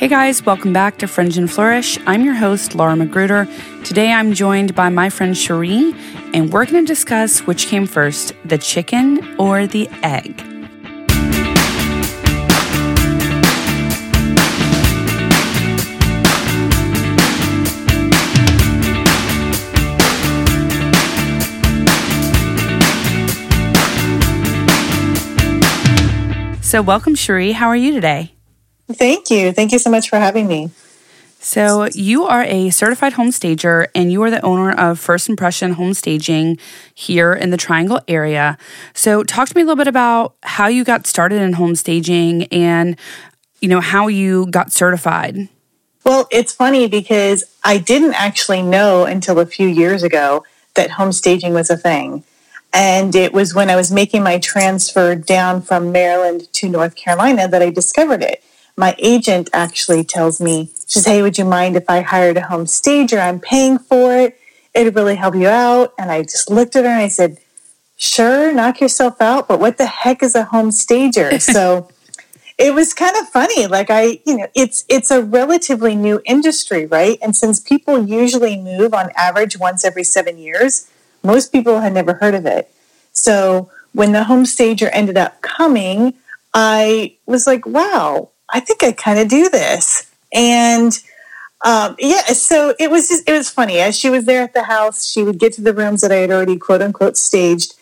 Hey guys, welcome back to Fringe and Flourish. I'm your host, Laura Magruder. Today I'm joined by my friend Cherie, and we're going to discuss which came first, the chicken or the egg. So welcome, Cherie. How are you today? Thank you. Thank you so much for having me. So you are a certified home stager, and you are the owner of First Impression Home Staging here in the Triangle area. So talk to me a little bit about how you got started in home staging and, you know, how you got certified. Well, it's funny because I didn't actually know until a few years ago that home staging was a thing. And it was when I was making my transfer down from Maryland to North Carolina that I discovered it. My agent actually tells me, she says, hey, would you mind if I hired a home stager? I'm paying for it. It'd really help you out. And I just looked at her and I said, sure, knock yourself out. But what the heck is a home stager? So it was kind of funny. Like it's a relatively new industry, right? And since people usually move on average once every 7 years, most people had never heard of it. So when the home stager ended up coming, I was like, wow, I think I kind of do this. And so it was funny. As she was there at the house, she would get to the rooms that I had already quote unquote staged.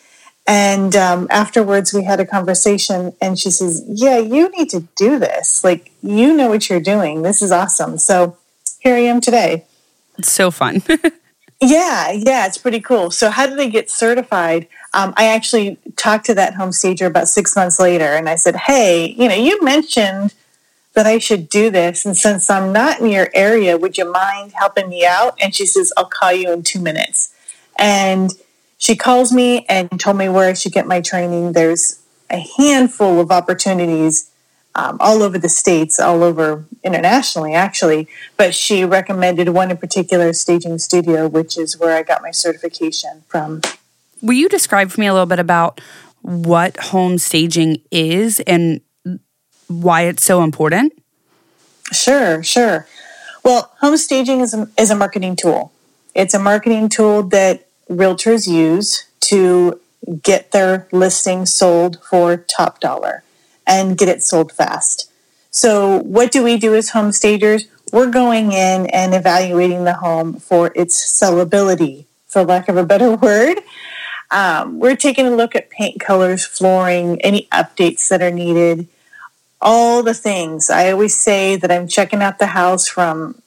And afterwards we had a conversation and she says, yeah, you need to do this. Like, you know what you're doing. This is awesome. So here I am today. It's so fun. Yeah, it's pretty cool. So how did I get certified? I actually talked to that home stager about 6 months later, and I said, hey, you mentioned that I should do this, and since I'm not in your area, would you mind helping me out? And she says, I'll call you in 2 minutes. And she calls me and told me where I should get my training. There's a handful of opportunities all over the states, all over internationally, actually. But she recommended one in particular, Staging Studio, which is where I got my certification from. Will you describe for me a little bit about what home staging is and why it's so important? Sure. Well, home staging is a marketing tool. It's a marketing tool that realtors use to get their listing sold for top dollar and get it sold fast. So what do we do as home stagers? We're going in and evaluating the home for its sellability, for lack of a better word. We're taking a look at paint colors, flooring, any updates that are needed, all the things. I always say that I'm checking out the house from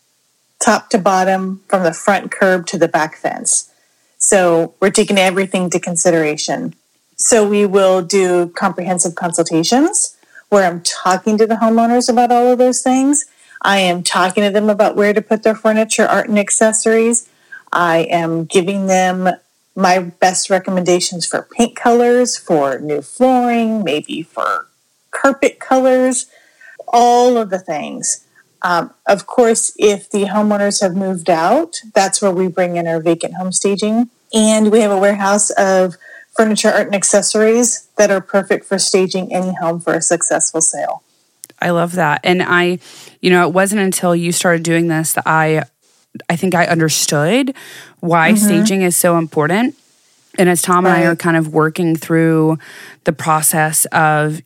top to bottom, from the front curb to the back fence. So we're taking everything into consideration. So we will do comprehensive consultations where I'm talking to the homeowners about all of those things. I am talking to them about where to put their furniture, art, and accessories. I am giving them my best recommendations for paint colors, for new flooring, maybe for carpet colors, all of the things. Of course, if the homeowners have moved out, that's where we bring in our vacant home staging. And we have a warehouse of furniture, art, and accessories that are perfect for staging any home for a successful sale. I love that. And it wasn't until you started doing this that I think I understood why staging is so important. And as Tom and I are kind of working through the process of,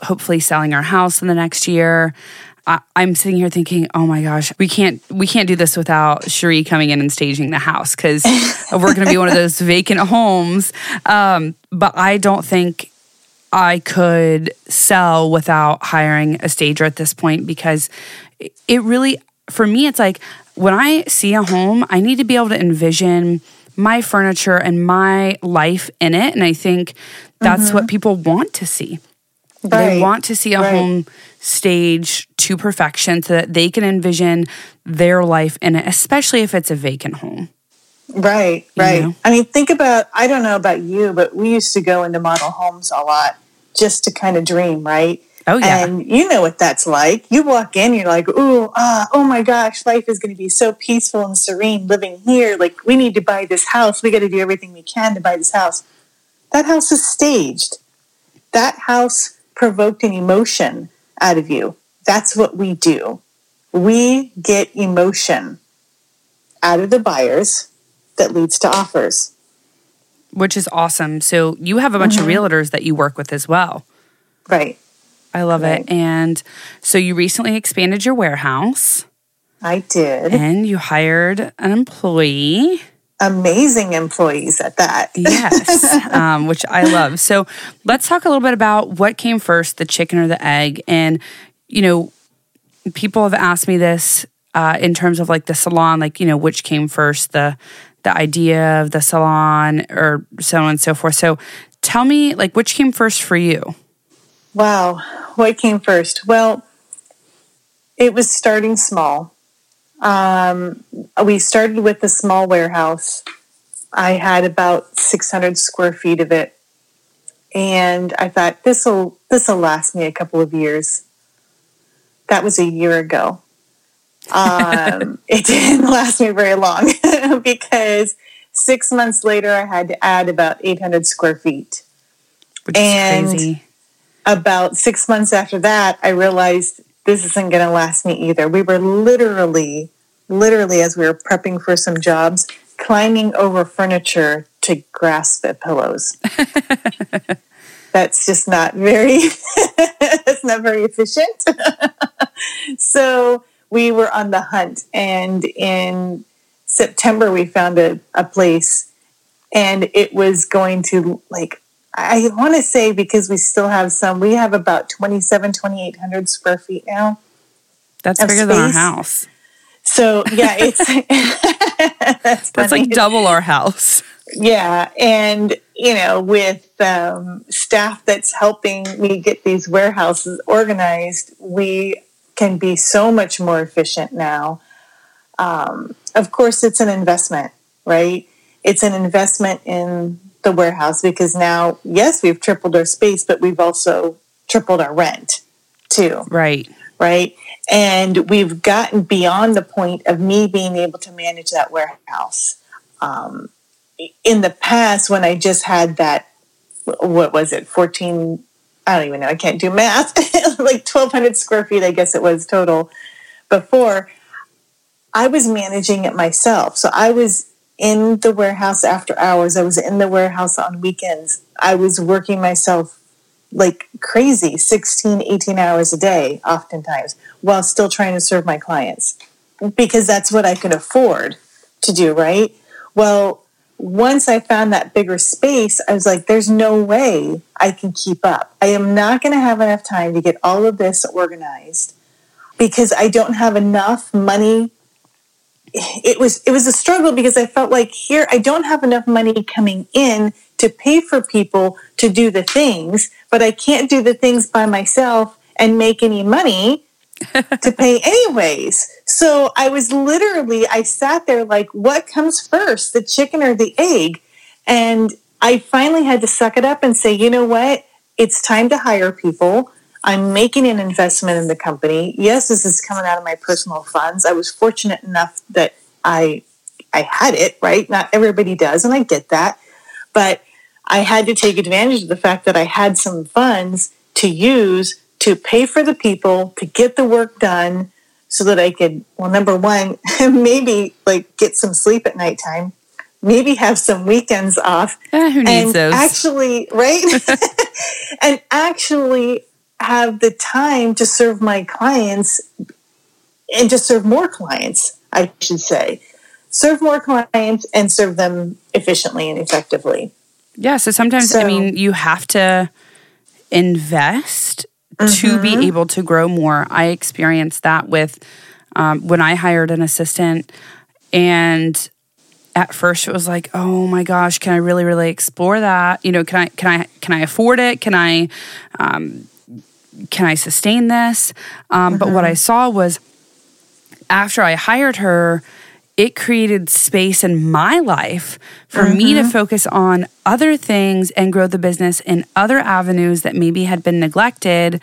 hopefully selling our house in the next year, I'm sitting here thinking, oh my gosh, we can't do this without Cherie coming in and staging the house because we're going to be one of those vacant homes. But I don't think I could sell without hiring a stager at this point because it really, for me, it's like when I see a home, I need to be able to envision my furniture and my life in it. And I think that's what people want to see. Right. They want to see a home staged to perfection so that they can envision their life in it, especially if it's a vacant home. Right. You know? I mean, I don't know about you, but we used to go into model homes a lot just to kind of dream, right? Oh, yeah. And you know what that's like. You walk in, you're like, oh my gosh, life is going to be so peaceful and serene living here. Like, we need to buy this house. We got to do everything we can to buy this house. That house is staged. That house provoked an emotion out of you. That's what we do. We get emotion out of the buyers that leads to offers. Which is awesome. So you have a bunch of realtors that you work with as well. Right. I love it. And so you recently expanded your warehouse. I did. And you hired an employee. Amazing employees at that. Yes, which I love. So let's talk a little bit about what came first, the chicken or the egg. And, you know, people have asked me this in terms of like the salon, like, you know, which came first, the idea of the salon or so on and so forth. So tell me, like, which came first for you? Wow. What came first? Well, it was starting small. We started with a small warehouse. I had about 600 square feet of it. And I thought, this'll last me a couple of years. That was a year ago. It didn't last me very long because 6 months later, I had to add about 800 square feet. Which is crazy. About 6 months after that, I realized this isn't going to last me either. We were literally, as we were prepping for some jobs, climbing over furniture to grasp at pillows. That's just not very, that's not very efficient. So we were on the hunt. And in September, we found a place. And it was going to, like, I want to say, because we still have some, we have about 2,800 square feet now. That's bigger than our house. So, yeah, it's... that's like double our house. Yeah, and, you know, with staff that's helping me get these warehouses organized, we can be so much more efficient now. Of course, it's an investment, right? It's an investment in the warehouse because now, yes, we've tripled our space, but we've also tripled our rent too. Right. And we've gotten beyond the point of me being able to manage that warehouse. In the past, when I just had that, 14, I don't even know, I can't do math, like 1,200 square feet, I guess it was total before, I was managing it myself. So I was in the warehouse after hours. I was in the warehouse on weekends. I was working myself like crazy, 16, 18 hours a day, oftentimes, while still trying to serve my clients because that's what I could afford to do, right? Well, once I found that bigger space, I was like, there's no way I can keep up. I am not going to have enough time to get all of this organized because I don't have enough money. It was a struggle because I felt like here, I don't have enough money coming in to pay for people to do the things, but I can't do the things by myself and make any money to pay anyways. So I sat there like, what comes first, the chicken or the egg? And I finally had to suck it up and say, you know what? It's time to hire people. I'm making an investment in the company. Yes, this is coming out of my personal funds. I was fortunate enough that I had it, right? Not everybody does, and I get that. But I had to take advantage of the fact that I had some funds to use to pay for the people, to get the work done so that I could, well, number one, maybe like get some sleep at nighttime, maybe have some weekends off. Who needs those? Actually, right? And actually have the time to serve my clients and to serve more clients, I should say. Serve more clients and serve them efficiently and effectively. Yeah, so sometimes, I mean, you have to invest to be able to grow more. I experienced that with when I hired an assistant, and at first it was like, oh my gosh, can I really explore that? You know, can I afford it? Can I sustain this? But what I saw was after I hired her, it created space in my life for me to focus on other things and grow the business in other avenues that maybe had been neglected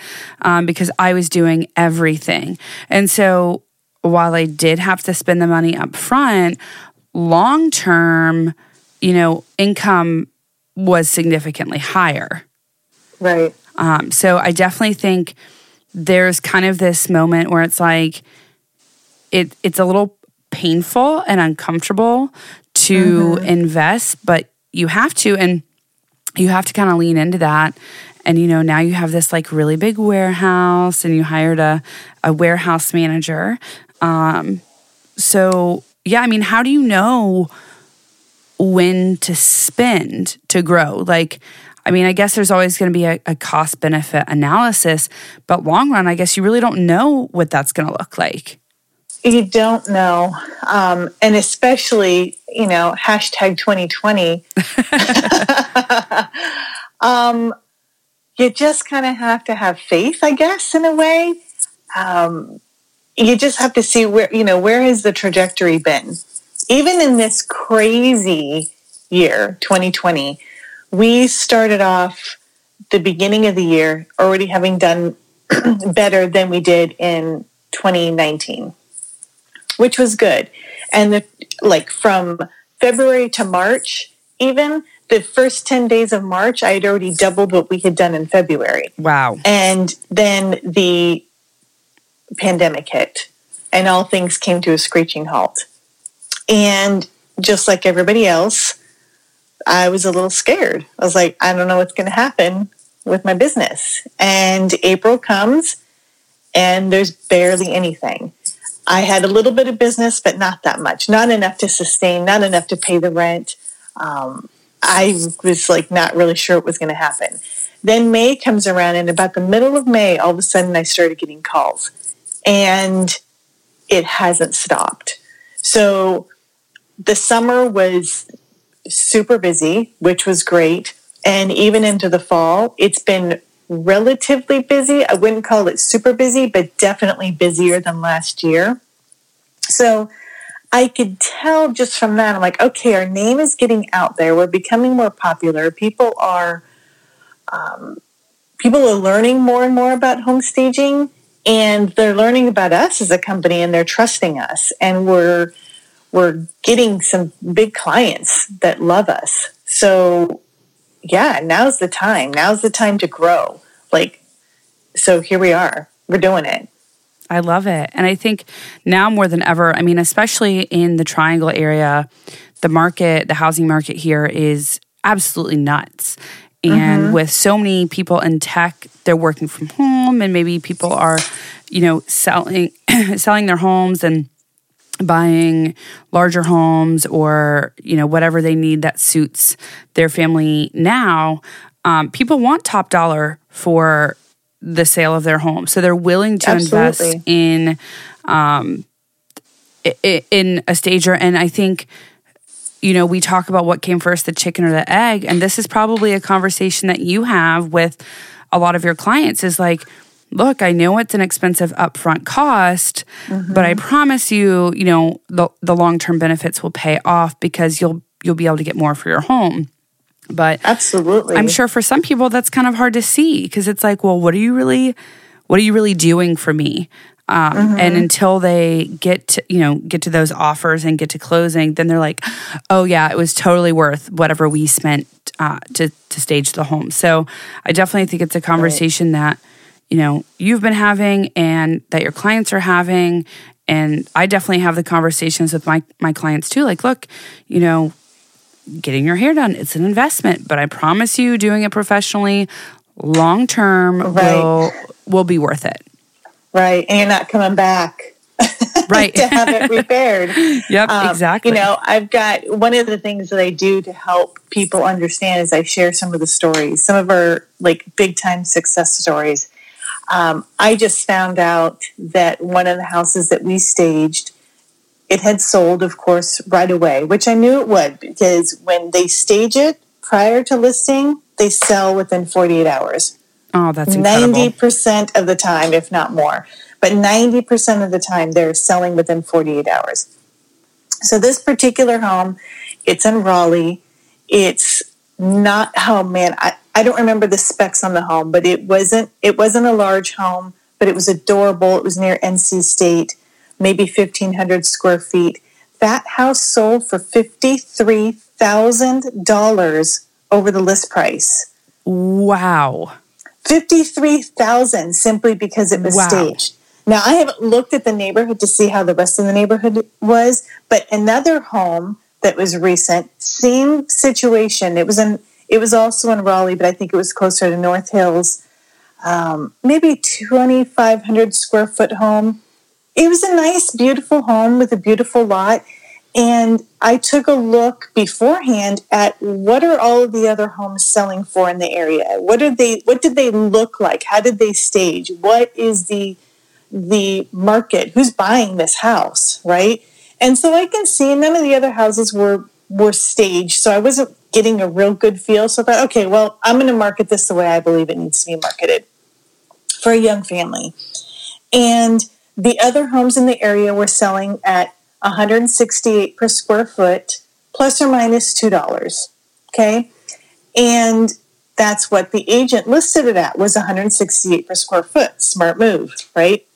because I was doing everything. And so while I did have to spend the money up front, long-term, you know, income was significantly higher. Right. So I definitely think there's kind of this moment where it's like, it's a little painful and uncomfortable to invest, but you have to, and you have to kind of lean into that. And, you know, now you have this like really big warehouse and you hired a warehouse manager. So, yeah, I mean, how do you know when to spend to grow? Like, I mean, I guess there's always going to be a cost-benefit analysis, but long run, I guess you really don't know what that's going to look like. You don't know. And especially, you know, hashtag 2020. You just kind of have to have faith, I guess, in a way. You just have to see where, you know, where has the trajectory been? Even in this crazy year, 2020, we started off the beginning of the year already having done better than we did in 2019, which was good. And like from February to March, even the first 10 days of March, I had already doubled what we had done in February. Wow. And then the pandemic hit and all things came to a screeching halt. And just like everybody else, I was a little scared. I was like, I don't know what's going to happen with my business. And April comes and there's barely anything. I had a little bit of business, but not that much. Not enough to sustain, not enough to pay the rent. I was like not really sure what was going to happen. Then May comes around, and about the middle of May, all of a sudden I started getting calls. And it hasn't stopped. So the summer was super busy, which was great. And even into the fall, it's been relatively busy. I wouldn't call it super busy, but definitely busier than last year. So I could tell just from that, I'm like, okay, our name is getting out there. We're becoming more popular. People are learning more and more about home staging, and they're learning about us as a company, and they're trusting us, and we're getting some big clients that love us. So yeah, now's the time. Now's the time to grow. Like, so here we are. We're doing it. I love it. And I think now more than ever, I mean, especially in the Triangle area, the housing market here is absolutely nuts. And with so many people in tech, they're working from home, and maybe people are, you know, selling their homes and buying larger homes, or, you know, whatever they need that suits their family now. People want top dollar for the sale of their home. So they're willing to invest in a stager. And I think, you know, we talk about what came first, the chicken or the egg. And this is probably a conversation that you have with a lot of your clients is like, look, I know it's an expensive upfront cost, but I promise you, you know, the long-term benefits will pay off because you'll be able to get more for your home. But absolutely, I'm sure for some people that's kind of hard to see because it's like, well, what are you really doing for me? And until they get to those offers and get to closing, then they're like, oh yeah, it was totally worth whatever we spent to stage the home. So I definitely think it's a conversation that, you know, you've been having and that your clients are having. And I definitely have the conversations with my clients too. Like, look, you know, getting your hair done, it's an investment, but I promise you doing it professionally long-term will be worth it. Right, and you're not coming back to have it repaired. Yep, exactly. You know, I've got one of the things that I do to help people understand is I share some of the stories, some of our like big-time success stories. I just found out that one of the houses that we staged, it had sold, of course, right away, which I knew it would because when they stage it prior to listing, they sell within 48 hours. Oh, that's incredible. 90% of the time, if not more. But 90% of the time, they're selling within 48 hours. So this particular home, it's in Raleigh. It's not, oh man, I don't remember the specs on the home, but it wasn't a large home, but it was adorable. It was near NC State, maybe 1,500 square feet. That house sold for $53,000 over the list price. Wow. $53,000 simply because it was staged. Now, I haven't looked at the neighborhood to see how the rest of the neighborhood was, but another home that was recent, same situation. It was also in Raleigh, but I think it was closer to North Hills. Maybe 2,500 square foot home. It was a nice, beautiful home with a beautiful lot. And I took a look beforehand at what are all of the other homes selling for in the area? What did they look like? How did they stage? What is the market? Who's buying this house, right? And so I can see none of the other houses were staged, so I wasn't getting a real good feel. So I thought, okay, well, I'm going to market this the way I believe it needs to be marketed for a young family. And the other homes in the area were selling at $168 per square foot, plus or minus $2, okay? And that's what the agent listed it at, was $168 per square foot. Smart move, right?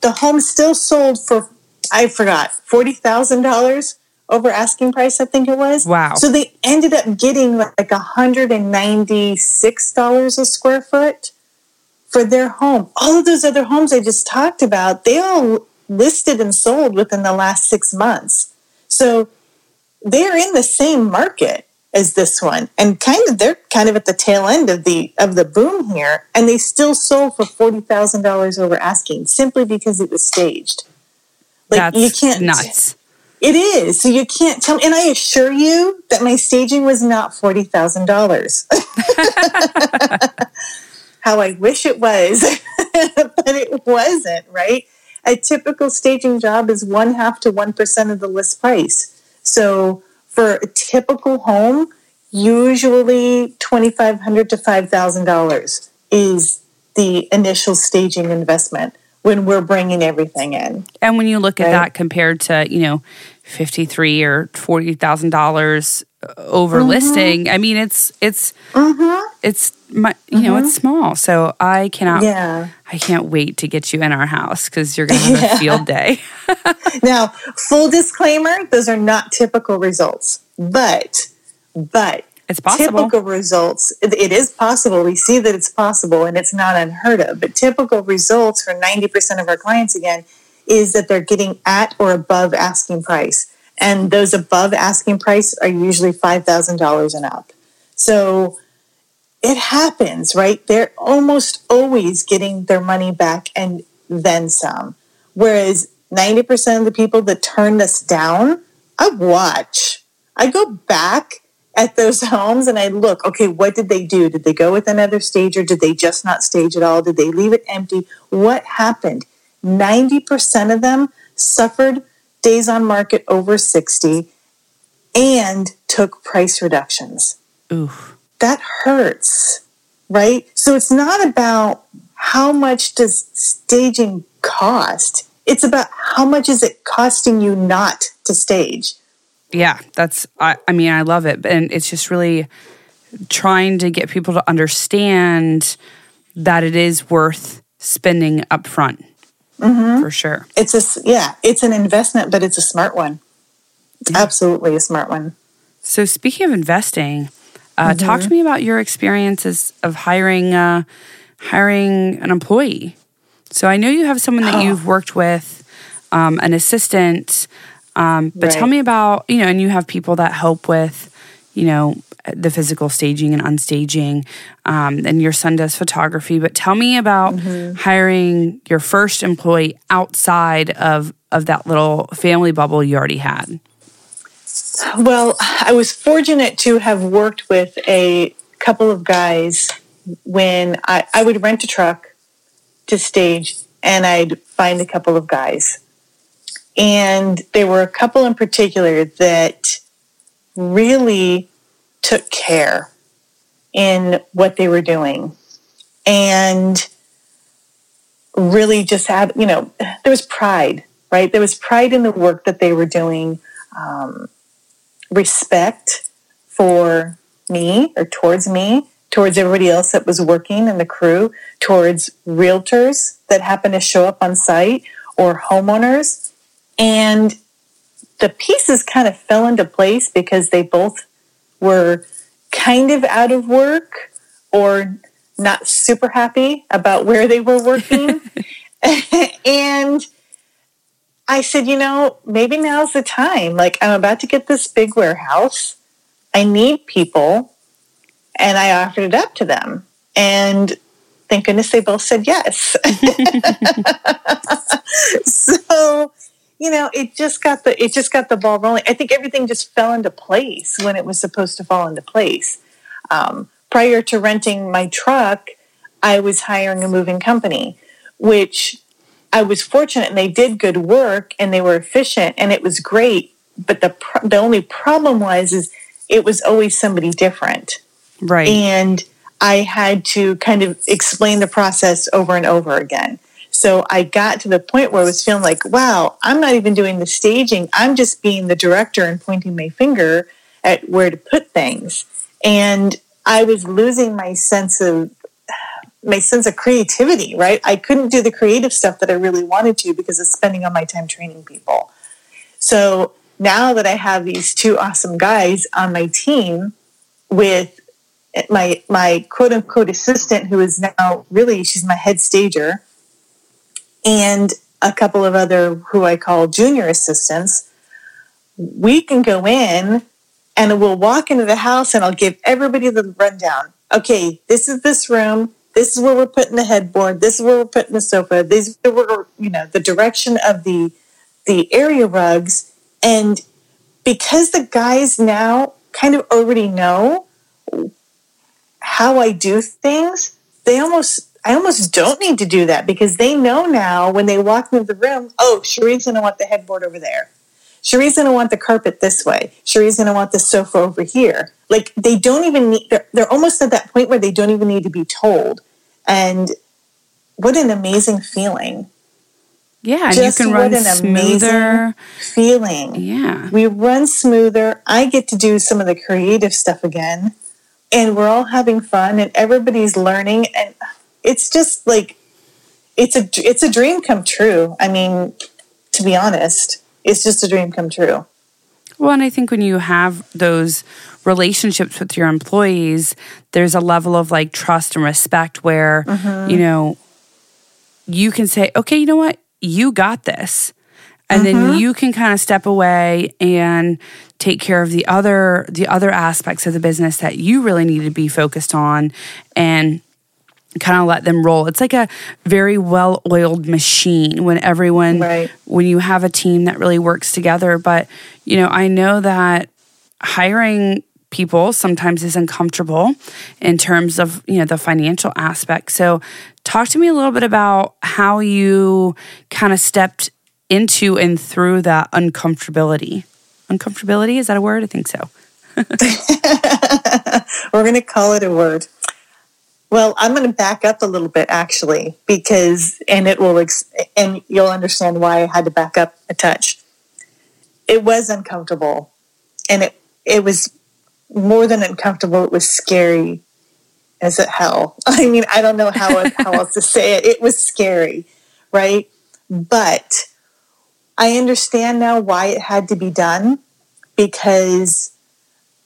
The home still sold for, I forgot, $40,000 over asking price, I think it was. Wow. So they ended up getting like $196 a square foot for their home. All of those other homes I just talked about, they all listed and sold within the last 6 months. So they're in the same market as this one, and they're at the tail end of the boom here, and they still sold for $40,000 over asking simply because it was staged. Like, that's you can't, nuts. It is. So you can't tell me, and I assure you that my staging was not $40,000. How I wish it was, but it wasn't, right? A typical staging job is 0.5% to 1% of the list price. So for a typical home, usually $2,500 to $5,000 is the initial staging investment when we're bringing everything in. And when you look at that compared to, $53,000 or $40,000 over listing, I mean, it's small. So I can't wait to get you in our house because you're going to have a field day. Now, full disclaimer, those are not typical results, but it's possible. Typical results, it is possible. We see that it's possible and it's not unheard of, but typical results for 90% of our clients, again, is that they're getting at or above asking price. And those above asking price are usually $5,000 and up. So it happens, right? They're almost always getting their money back and then some. Whereas 90% of the people that turned us down, I watch. I go back at those homes and I look, okay, what did they do? Did they go with another stager? Did they just not stage at all? Did they leave it empty? What happened? 90% of them suffered days on market over 60 and took price reductions. Oof. That hurts, right? So it's not about how much does staging cost. It's about how much is it costing you not to stage. Yeah, I love it. And it's just really trying to get people to understand that it is worth spending up front. Mm-hmm. For sure. It's an investment, but it's a smart one. Yeah. Absolutely a smart one. So speaking of investing, talk to me about your experiences of hiring an employee. So I know you have someone that you've worked with, an assistant, but right. Tell me about, and you have people that help with, the physical staging and unstaging, and your son does photography. But tell me about hiring your first employee outside of that little family bubble you already had. Well, I was fortunate to have worked with a couple of guys when I would rent a truck to stage, and I'd find a couple of guys. And there were a couple in particular that really took care in what they were doing and really just had, there was pride, right? There was pride in the work that they were doing, respect for me or towards me, towards everybody else that was working in the crew, towards realtors that happened to show up on site or homeowners. And the pieces kind of fell into place because they both were kind of out of work or not super happy about where they were working. And I said, you know, maybe now's the time. Like, I'm about to get this big warehouse. I need people. And I offered it up to them. And thank goodness they both said yes. So, you know, it just got the ball rolling. I think everything just fell into place when it was supposed to fall into place. Prior to renting my truck, I was hiring a moving company, which I was fortunate, and they did good work, and they were efficient, and it was great. But the only problem was is it was always somebody different. Right. And I had to kind of explain the process over and over again. So I got to the point where I was feeling like, wow, I'm not even doing the staging. I'm just being the director and pointing my finger at where to put things. And I was losing my sense of creativity, right? I couldn't do the creative stuff that I really wanted to because of spending all my time training people. So now that I have these two awesome guys on my team with my quote-unquote assistant, who is now really, she's my head stager, and a couple of other who I call junior assistants, we can go in and we'll walk into the house and I'll give everybody the rundown. Okay, this is this room. This is where we're putting the headboard. This is where we're putting the sofa. These were, you know, the direction of the area rugs. And because the guys now kind of already know how I do things, I almost don't need to do that because they know now when they walk into the room, oh, Cherie's going to want the headboard over there. Cherie's going to want the carpet this way. Cherie's going to want the sofa over here. Like, they don't even need, they're almost at that point where they don't even need to be told. And what an amazing feeling. Yeah. Just, and you can run smoother. Feeling. Yeah. We run smoother. I get to do some of the creative stuff again. And we're all having fun and everybody's learning. And it's just like, it's a dream come true. I mean, to be honest, it's just a dream come true. Well, and I think when you have those relationships with your employees, there's a level of like trust and respect where, mm-hmm. you know, you can say, okay, you know what? You got this. And mm-hmm. then you can kind of step away and take care of the other aspects of the business that you really need to be focused on and kind of let them roll. It's like a very well-oiled machine when everyone, right. when you have a team that really works together. But, you know, I know that hiring people sometimes is uncomfortable in terms of, you know, the financial aspect. So talk to me a little bit about how you kind of stepped into and through that uncomfortability. Uncomfortability, is that a word? I think so. We're going to call it a word. Well, I'm going to back up a little bit, actually, because, and it will, and you'll understand why I had to back up a touch. It was uncomfortable, and it was more than uncomfortable. It was scary as hell. I mean, I don't know how else to say it. It was scary, right? But I understand now why it had to be done, because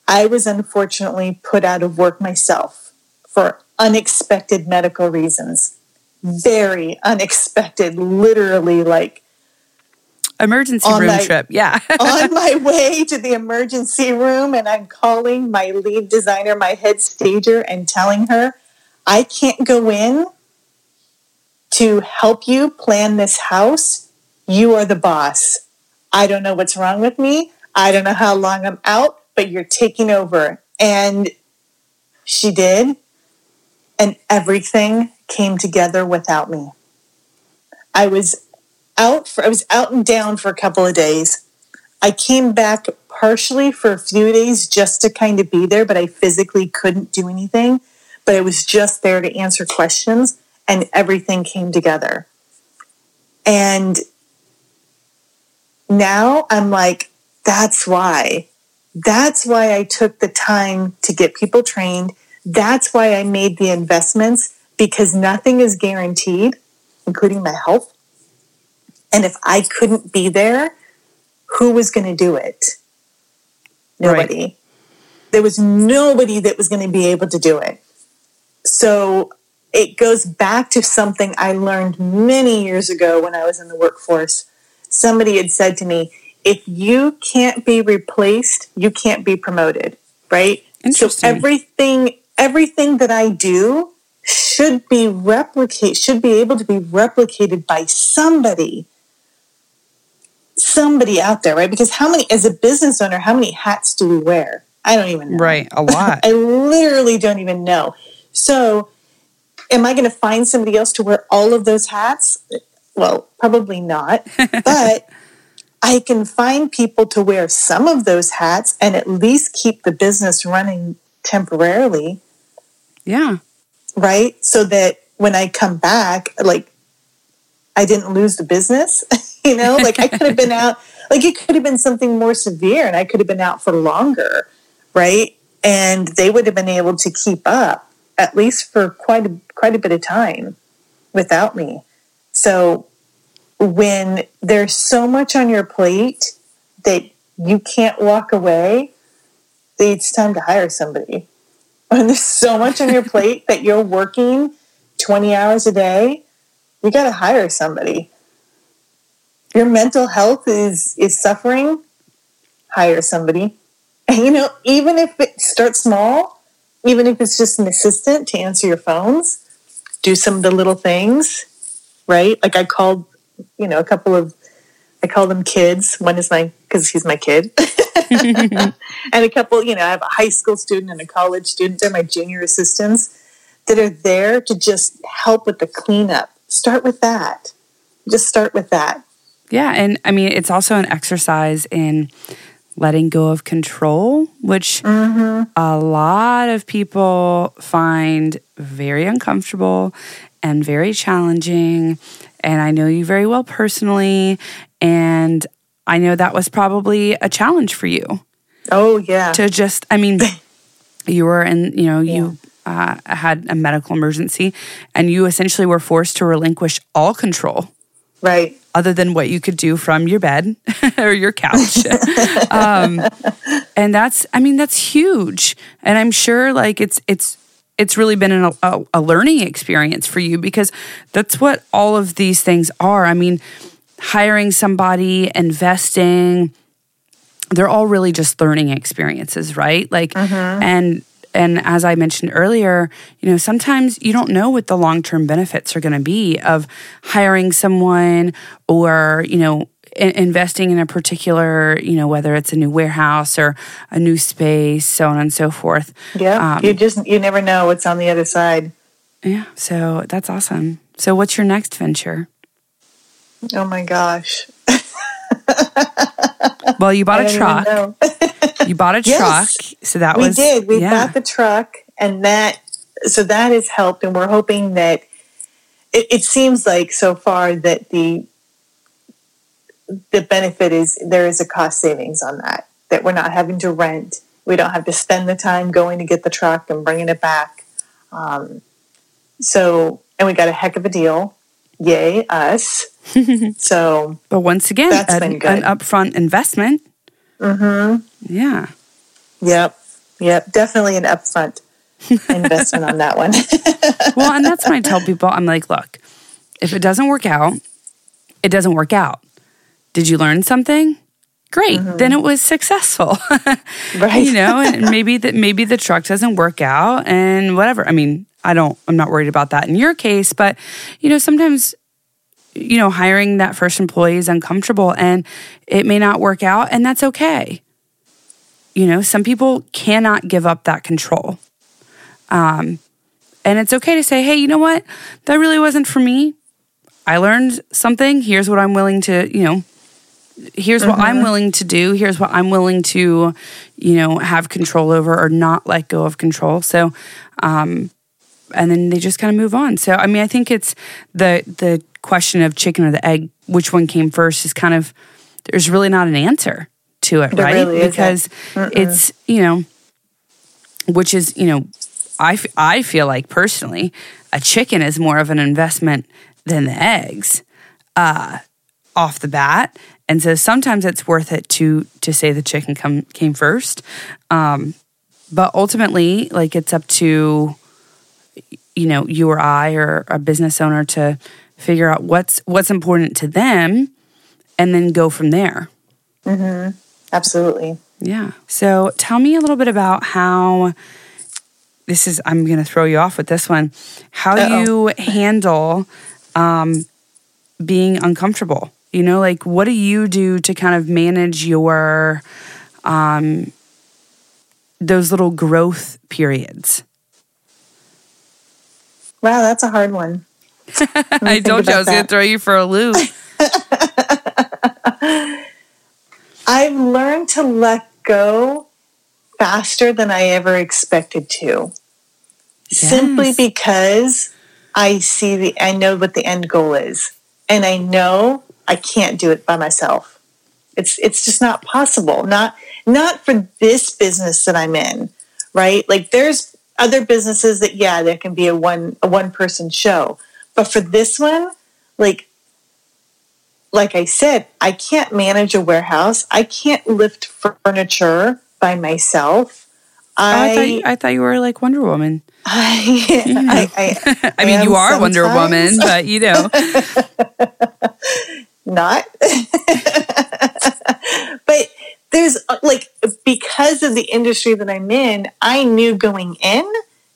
I was unfortunately put out of work myself for unexpected medical reasons. Very unexpected, literally, like emergency room trip. Yeah. On my way to the emergency room, and I'm calling my lead designer, my head stager, and telling her, I can't go in to help you plan this house. You are the boss. I don't know what's wrong with me. I don't know how long I'm out, but you're taking over. And she did. And everything came together without me. I was out and down for a couple of days. I came back partially for a few days just to kind of be there, but I physically couldn't do anything. But I was just there to answer questions, and everything came together. And now I'm like, that's why. That's why I took the time to get people trained. That's why I made the investments, because nothing is guaranteed, including my health. And if I couldn't be there, who was going to do it? Nobody. Right. There was nobody that was going to be able to do it. So it goes back to something I learned many years ago when I was in the workforce. Somebody had said to me, if you can't be replaced, you can't be promoted, right? Interesting. So everything that I do should be able to be replicated by somebody out there, right? Because as a business owner, how many hats do we wear? I don't even know. Right, a lot. I literally don't even know. So am I going to find somebody else to wear all of those hats? Well, probably not. But I can find people to wear some of those hats and at least keep the business running temporarily. Yeah. Right? So that when I come back, like, I didn't lose the business. You know, like I could have been out, like it could have been something more severe and I could have been out for longer. Right. And they would have been able to keep up at least for quite a bit of time without me. So when there's so much on your plate that you can't walk away, it's time to hire somebody. When there's so much on your plate that you're working 20 hours a day, you got to hire somebody. Your mental health is suffering, hire somebody. And, you know, even if it starts small, even if it's just an assistant to answer your phones, do some of the little things, right? Like I called, you know, I call them kids. One is because he's my kid. And a couple, you know, I have a high school student and a college student. They're my junior assistants that are there to just help with the cleanup. Just start with that. Yeah. And I mean, it's also an exercise in letting go of control, which a lot of people find very uncomfortable and very challenging. And I know you very well personally. And I know that was probably a challenge for you. Oh, yeah. To just, I mean, you were in, you know, you had a medical emergency and you essentially were forced to relinquish all control. Right. Other than what you could do from your bed or your couch. And that's huge. And I'm sure like it's really been a learning experience for you because that's what all of these things are. I mean, hiring somebody, investing, they're all really just learning experiences, right? Like, and as I mentioned earlier, you know, sometimes you don't know what the long-term benefits are going to be of hiring someone or, you know, investing in a particular, you know, whether it's a new warehouse or a new space, so on and so forth. Yeah, you never know what's on the other side. Yeah, so that's awesome. So what's your next venture? Oh my gosh. Well, you bought a truck. You bought a truck, so that was... We did. We bought the truck, and that has helped, and we're hoping that it seems like so far that the benefit is there is a cost savings on that we're not having to rent. We don't have to spend the time going to get the truck and bringing it back. And we got a heck of a deal. Yay, us. So... But once again, that's been good. An upfront investment... Yeah. Yep. Definitely an upfront investment on that one. Well, and that's when I tell people, I'm like, look, if it doesn't work out, it doesn't work out. Did you learn something? Great. Then it was successful. Right. You know, and maybe the truck doesn't work out and whatever. I mean, I'm not worried about that in your case, but you know, sometimes you know, hiring that first employee is uncomfortable and it may not work out, and that's okay. You know, some people cannot give up that control. And it's okay to say, hey, you know what? That really wasn't for me. I learned something. Here's what I'm willing to, you know, what I'm willing to do. Here's what I'm willing to, you know, have control over or not let go of control. So, and then they just kind of move on. So, I mean, I think it's the question of chicken or the egg, which one came first is kind of, there's really not an answer to it, right? Really because it's, you know, which is, you know, I feel like personally, a chicken is more of an investment than the eggs off the bat. And so sometimes it's worth it to say the chicken came first. But ultimately, like it's up to you know, you or I or a business owner to figure out what's important to them and then go from there. Mm-hmm. Absolutely. Yeah. So tell me a little bit about how this is, I'm going to throw you off with this one, how you handle being uncomfortable. You know, like what do you do to kind of manage your, those little growth periods? Wow, that's a hard one. I told you I was going to throw you for a loop. I've learned to let go faster than I ever expected to. Yes. Simply because I know what the end goal is, and I know I can't do it by myself. It's just not possible. Not for this business that I'm in, right? Like there's other businesses that there can be a one person show, but for this one, like I said, I can't manage a warehouse. I can't lift furniture by myself. I thought you were like Wonder Woman. I mean, you are sometimes. Wonder Woman, but you know, not. But there's like, because of the industry that I'm in, I knew going in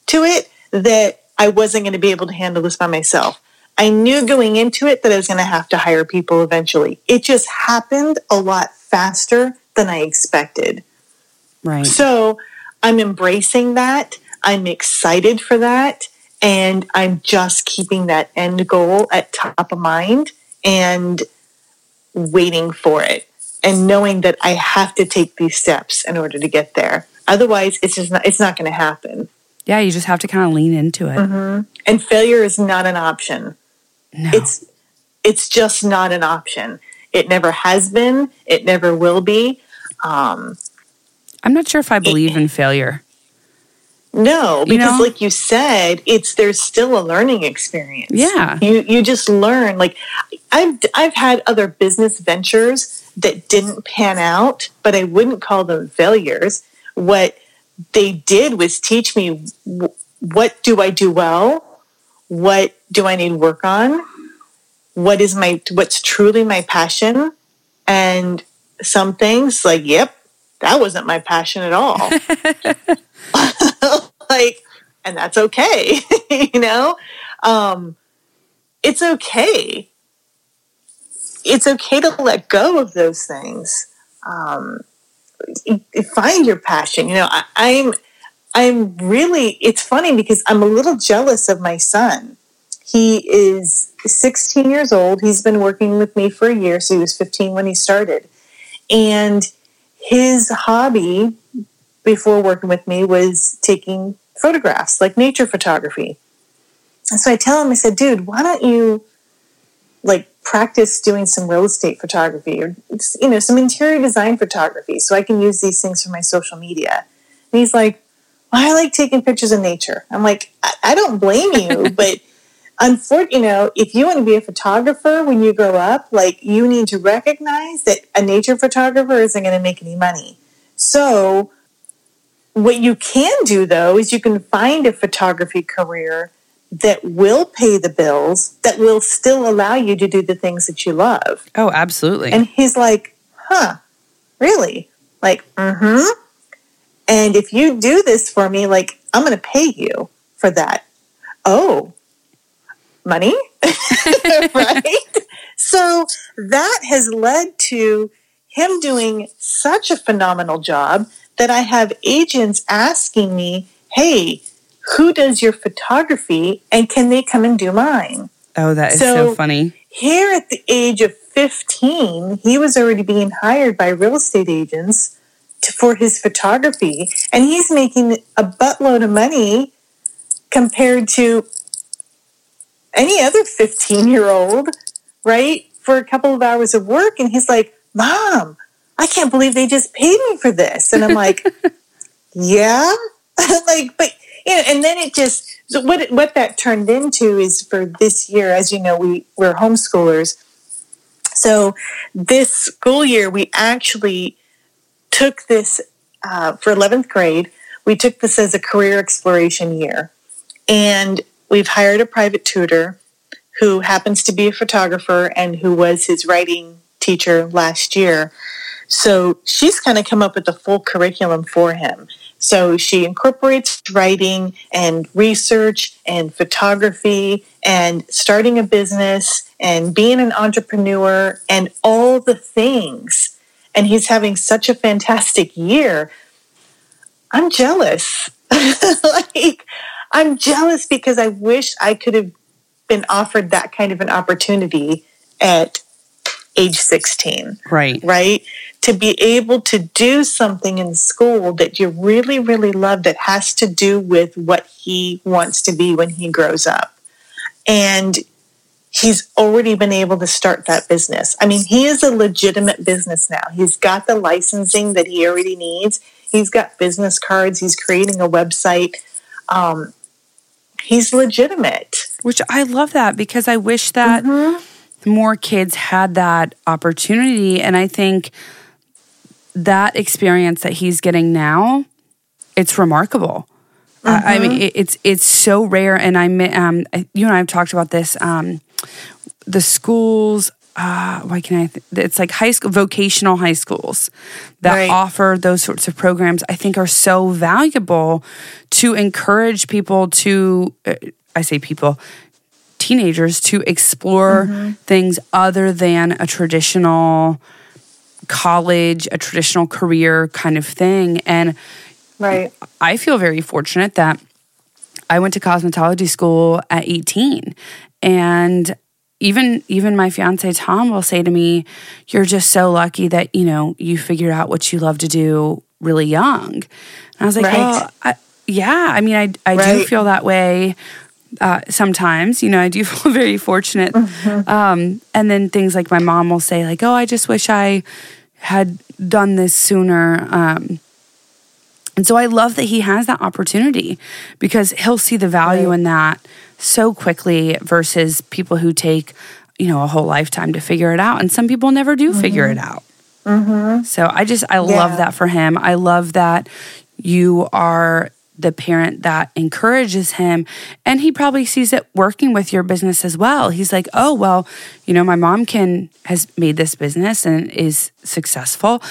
to it that I wasn't going to be able to handle this by myself. I knew going into it that I was going to have to hire people eventually. It just happened a lot faster than I expected. Right. So I'm embracing that. I'm excited for that. And I'm just keeping that end goal at top of mind and waiting for it. And knowing that I have to take these steps in order to get there. Otherwise, it's not going to happen. Yeah, you just have to kind of lean into it. Mm-hmm. And failure is not an option. No. It's just not an option. It never has been. It never will be. I'm not sure if I believe in failure. No, because like you said, there's still a learning experience. Yeah. You just learn. Like I've had other business ventures that didn't pan out, but I wouldn't call them failures. What they did was teach me, what do I do well? What do I need work on? What's truly my passion? And some things like, yep, that wasn't my passion at all. And that's okay. It's okay. It's okay to let go of those things. Find your passion. I'm really, it's funny because I'm a little jealous of my son. He is 16 years old. He's been working with me for a year. So he was 15 when he started. And his hobby before working with me was taking photographs, like nature photography. And so I tell him, I said, dude, why don't you practice doing some real estate photography or, some interior design photography so I can use these things for my social media. And he's like, well, I like taking pictures of nature. I'm like, I don't blame you, but unfortunately, if you want to be a photographer when you grow up, you need to recognize that a nature photographer isn't going to make any money. So what you can do, though, is you can find a photography career that will pay the bills, that will still allow you to do the things that you love. Oh, absolutely. And he's like, huh, really? Mm-hmm. And if you do this for me, I'm going to pay you for that. Oh, money? Right? So that has led to him doing such a phenomenal job that I have agents asking me, hey, who does your photography and can they come and do mine? Oh, that is so funny. Here at the age of 15, he was already being hired by real estate agents for his photography. And he's making a buttload of money compared to any other 15-year-old, right? For a couple of hours of work. And he's like, Mom, I can't believe they just paid me for this. And I'm like, yeah, but... Yeah, and then it just, so what that turned into is for this year, as you know, we're homeschoolers. So this school year, we actually took this, for 11th grade, we took this as a career exploration year. And We've hired a private tutor who happens to be a photographer and who was his writing teacher last year. So she's kind of come up with the full curriculum for him. So she incorporates writing and research and photography and starting a business and being an entrepreneur and all the things. And he's having such a fantastic year. I'm jealous. I'm jealous because I wish I could have been offered that kind of an opportunity at age 16. Right. Right? To be able to do something in school that you really, really love that has to do with what he wants to be when he grows up. And he's already been able to start that business. I mean, he is a legitimate business now. He's got the licensing that he already needs. He's got business cards. He's creating a website. He's legitimate. Which I love that, because I wish that more kids had that opportunity. And I think that experience that he's getting now, it's remarkable. I mean, it's so rare. And you and I have talked about this. The schools, it's like high school, vocational high schools that offer those sorts of programs, I think are so valuable to encourage people to, teenagers to explore things other than a traditional college, a traditional career kind of thing. And I feel very fortunate that I went to cosmetology school at 18. And even my fiance Tom will say to me, "You're just so lucky that, you know, you figured out what you love to do really young." And I was like, "Well, I do feel that way sometimes. You know, I do feel very fortunate." And then things like my mom will say, like, "Oh, I just wish I had done this sooner." And so I love that he has that opportunity, because he'll see the value in that so quickly versus people who take, you know, a whole lifetime to figure it out. And some people never do figure it out. So I love that for him. I love that you are the parent that encourages him. And he probably sees it working with your business as well. He's like, "Oh, well, you know, my mom has made this business and is successful."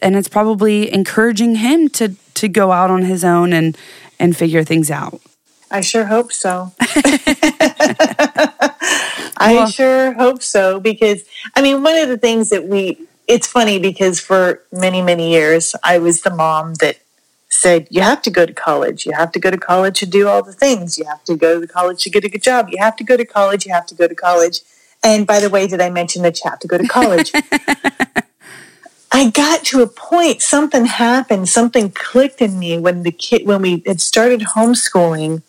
And it's probably encouraging him to go out on his own and figure things out. I sure hope so. Sure hope so, because, I mean, one of the things that it's funny because for many, many years, I was the mom that said, "You have to go to college. You have to go to college to do all the things. You have to go to college to get a good job. You have to go to college. You have to go to college." And by the way, did I mention that you have to go to college? I got to a point, something happened, something clicked in me when we had started homeschooling.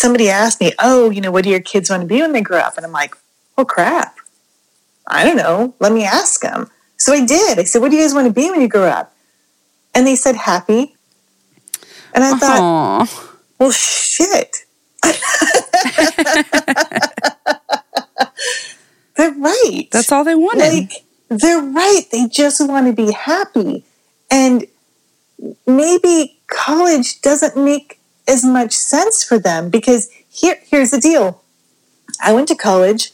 Somebody asked me, "Oh, you know, what do your kids want to be when they grow up?" And I'm like, "Oh, crap. I don't know. Let me ask them." So I did. I said, "What do you guys want to be when you grow up?" And they said, "Happy." And I thought, well, shit. They're right. That's all they wanted. They're right. They just want to be happy. And maybe college doesn't make as much sense for them, because here's the deal. I went to college.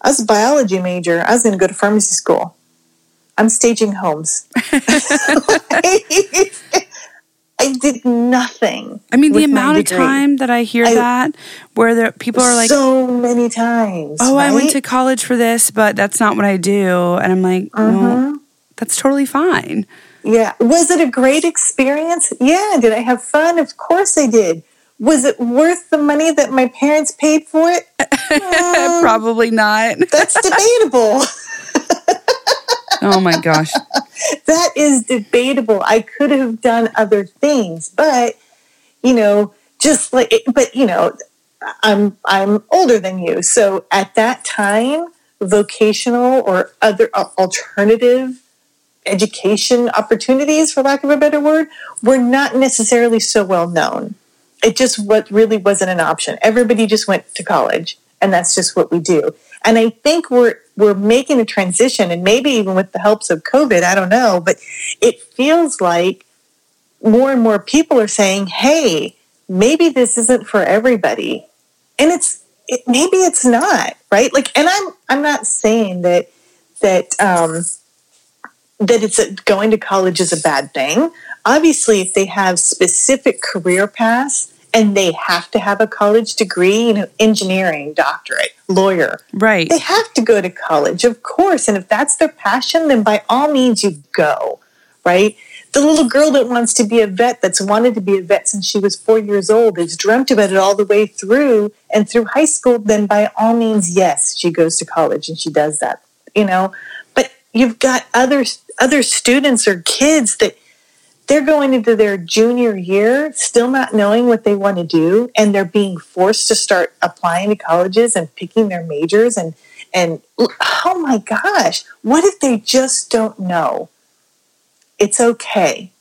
I was a biology major. I was going to go to pharmacy school. I'm staging homes. I did nothing. I mean, the amount of time that I hear that, where people are like, so many times. "Oh, right? I went to college for this, but that's not what I do." And I'm like, "No, that's totally fine." Yeah. Was it a great experience? Yeah. Did I have fun? Of course I did. Was it worth the money that my parents paid for it? Probably not. That's debatable. Oh my gosh. That is debatable. I could have done other things, but, you know, just like, but, you know, I'm older than you. So at that time, vocational or other alternative education opportunities, for lack of a better word, were not necessarily so well known. It just really wasn't an option. Everybody just went to college, and that's just what we do. And I think we're making a transition, and maybe even with the helps of COVID, I don't know, but it feels like more and more people are saying, "Hey, maybe this isn't for everybody. And maybe it's not, right? Like, and I'm not saying that it's going to college is a bad thing. Obviously, if they have specific career paths and they have to have a college degree, engineering, doctorate, lawyer, right? They have to go to college, of course. And if that's their passion, then by all means, you go, right? The little girl that wants to be a vet, that's wanted to be a vet since she was 4 years old, has dreamt about it all the way through and through high school, then by all means, yes, she goes to college and she does that, you know. But you've got other students or kids that they're going into their junior year still not knowing what they want to do, and they're being forced to start applying to colleges and picking their majors. And oh my gosh, what if they just don't know? It's okay.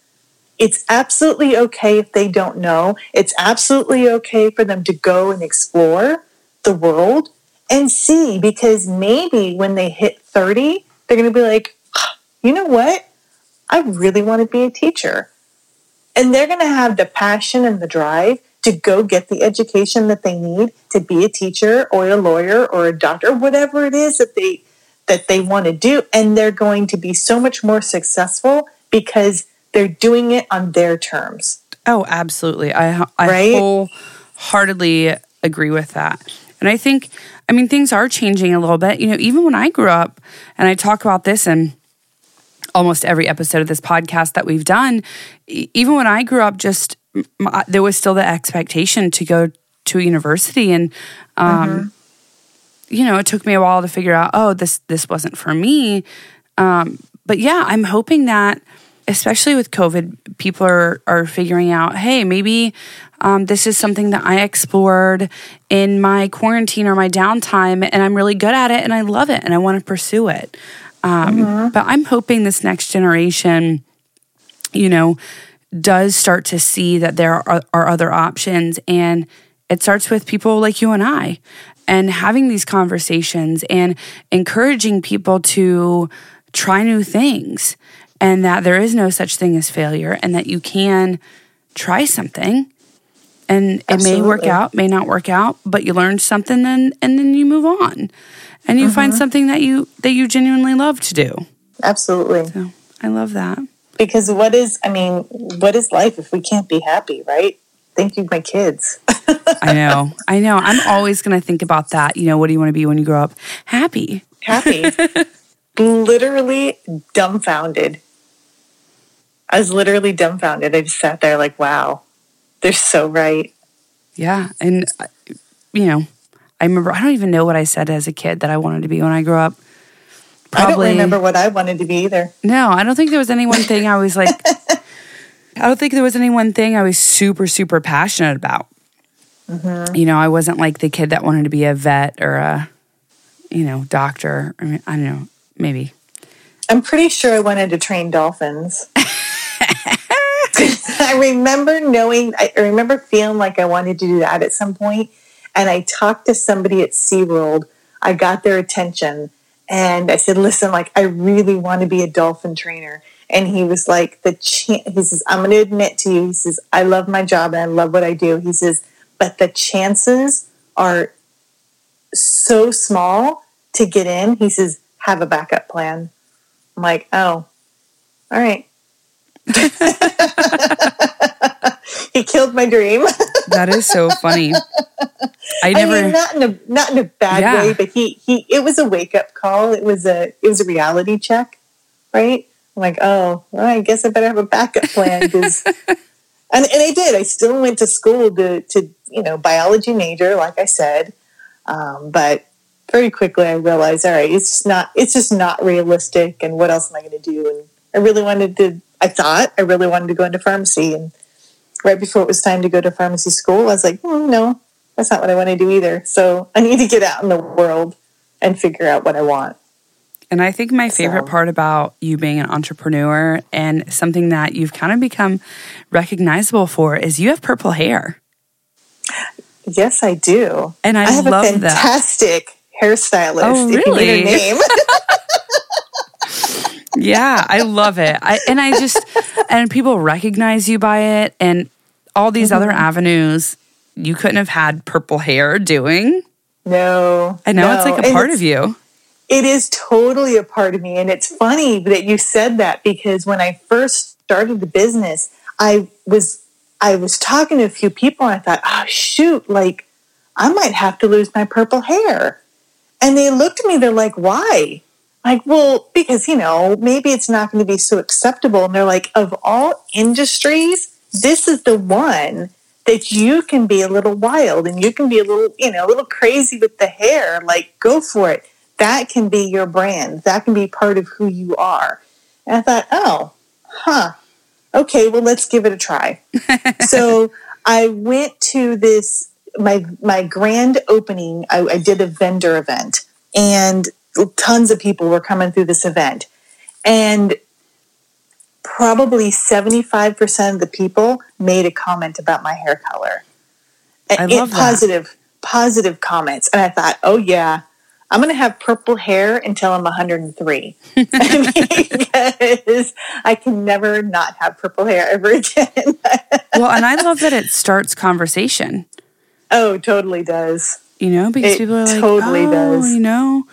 It's absolutely okay if they don't know. It's absolutely okay for them to go and explore the world and see, because maybe when they hit 30, they're going to be like, you know what? I really want to be a teacher. And they're going to have the passion and the drive to go get the education that they need to be a teacher or a lawyer or a doctor, whatever it is that they want to do. And they're going to be so much more successful because they're doing it on their terms. Oh, absolutely. I right? Wholeheartedly agree with that. And I think, I mean, things are changing a little bit. You know, even when I grew up, and I talk about this in almost every episode of this podcast that we've done, even when I grew up, just there was still the expectation to go to a university. And, you know, it took me a while to figure out, oh, this wasn't for me. But yeah, I'm hoping that, especially with COVID, people are figuring out, hey, maybe this is something that I explored in my quarantine or my downtime, and I'm really good at it, and I love it, and I want to pursue it. But I'm hoping this next generation, you know, does start to see that there are other options, and it starts with people like you and I, and having these conversations and encouraging people to try new things, and that there is no such thing as failure, and that you can try something, and Absolutely. It may work out, may not work out, but you learn something, and then you move on, and you find something that you genuinely love to do. Absolutely. So, I love that. Because what is life if we can't be happy, right? Thank you, my kids. I know. I'm always going to think about that. You know, what do you want to be when you grow up? Happy. Literally dumbfounded. I was literally dumbfounded. I just sat there like, wow, they're so right. Yeah. And, you know, I remember, I don't even know what I said as a kid that I wanted to be when I grew up. Probably, I don't remember what I wanted to be either. No, I don't think there was any one thing I was like, I don't think there was any one thing I was super, super passionate about. Mm-hmm. You know, I wasn't like the kid that wanted to be a vet or a, you know, doctor. I mean, I don't know. Maybe. I'm pretty sure I wanted to train dolphins. I remember feeling like I wanted to do that at some point. And I talked to somebody at SeaWorld. I got their attention. And I said, listen, like, I really want to be a dolphin trainer. And he was like, he says, I'm going to admit to you, he says, I love my job and I love what I do. He says, but the chances are so small to get in. He says, have a backup plan. I'm like, oh, all right. He killed my dream. That is so funny. I mean, not in a bad way, but it was a wake up call. It was a reality check, right? I'm like, oh, well, I guess I better have a backup plan. and I did. I still went to school to you know, biology major, like I said, but very quickly I realized, all right, it's just not realistic. And what else am I going to do? And I really wanted to go into pharmacy. And right before it was time to go to pharmacy school, I was like, no, that's not what I want to do either. So I need to get out in the world and figure out what I want. And I think my favorite part about you being an entrepreneur and something that you've kind of become recognizable for is you have purple hair. Yes, I do. And I love that. I have a fantastic hairstylist. Oh, really? If you need a name. Yeah, I love it. And people recognize you by it. And all these other avenues you couldn't have had purple hair doing. No. And now it's like a part of you. It is totally a part of me. And it's funny that you said that, because when I first started the business, I was talking to a few people and I thought, oh, shoot, like, I might have to lose my purple hair. And they looked at me, they're like, why? Like, well, because, you know, maybe it's not going to be so acceptable. And they're like, of all industries, this is the one that you can be a little wild and you can be a little, you know, a little crazy with the hair. Like, go for it. That can be your brand. That can be part of who you are. And I thought, okay, well, let's give it a try. So I went to this, my grand opening. I did a vendor event, and tons of people were coming through this event. And probably 75% of the people made a comment about my hair color. I love that. Positive comments. And I thought, oh, yeah. I'm going to have purple hair until I'm 103 because I can never not have purple hair ever again. Well, and I love that it starts conversation. Oh, totally does. You know, because people are like, does. You know,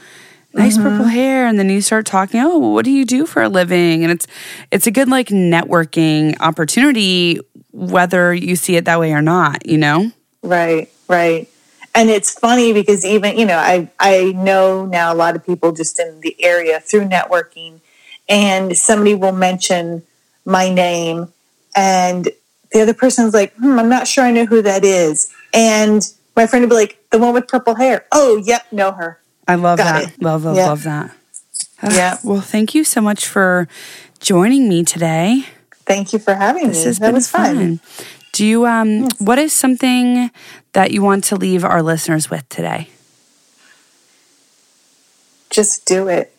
nice purple hair. And then you start talking, oh, well, what do you do for a living? And it's a good like networking opportunity, whether you see it that way or not, you know? Right, right. And it's funny because even, you know, I know now a lot of people just in the area through networking, and somebody will mention my name and the other person's like, I'm not sure I know who that is. And my friend would be like, the one with purple hair. Oh, yep, know her. I love that. Love that. Yeah. Well, thank you so much for joining me today. Thank you for having me. That was fun. Do you, what is something that you want to leave our listeners with today? Just do it.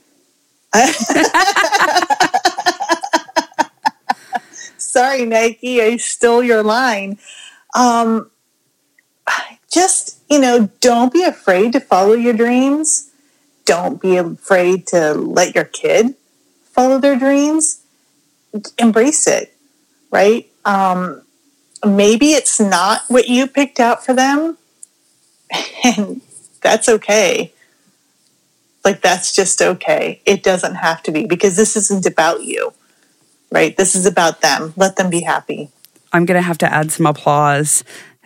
Sorry, Nike, I stole your line. Just, you know, don't be afraid to follow your dreams. Don't be afraid to let your kid follow their dreams. Embrace it, right? Maybe it's not what you picked out for them, and that's okay. Like, that's just okay. It doesn't have to be, because this isn't about you, right? This is about them. Let them be happy. I'm going to have to add some applause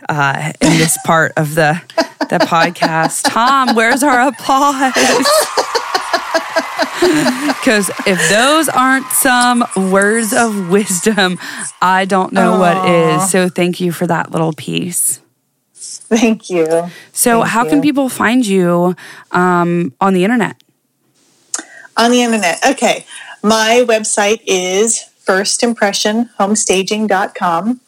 in this part of the podcast. Tom, where's our applause? Because if those aren't some words of wisdom, I don't know what is. So thank you for that little piece. Thank you. So how can people find you on the internet? On the internet. Okay. My website is firstimpressionhomestaging.com.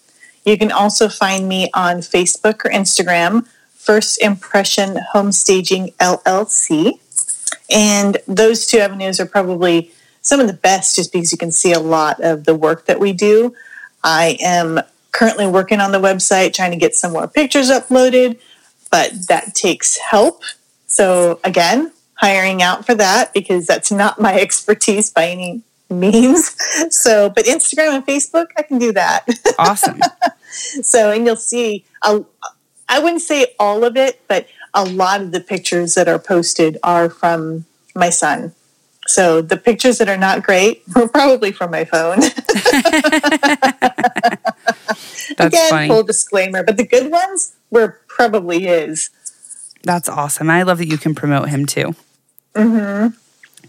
You can also find me on Facebook or Instagram, First Impression Home Staging LLC. And those two avenues are probably some of the best, just because you can see a lot of the work that we do. I am currently working on the website, trying to get some more pictures uploaded, but that takes help. So again, hiring out for that, because that's not my expertise by any means. So, but Instagram and Facebook, I can do that. Awesome. So, and you'll see, I wouldn't say all of it, but a lot of the pictures that are posted are from my son. So the pictures that are not great were probably from my phone. Again, funny. Full disclaimer, but the good ones were probably his. That's awesome. I love that you can promote him too. Mm-hmm.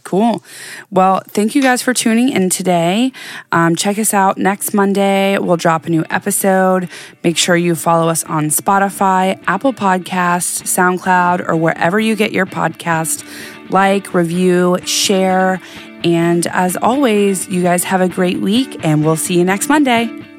Cool. Well, thank you guys for tuning in today. Check us out next Monday. We'll drop a new episode. Make sure you follow us on Spotify, Apple Podcasts, SoundCloud, or wherever you get your podcast. Like, review, share. And as always, you guys have a great week, and we'll see you next Monday.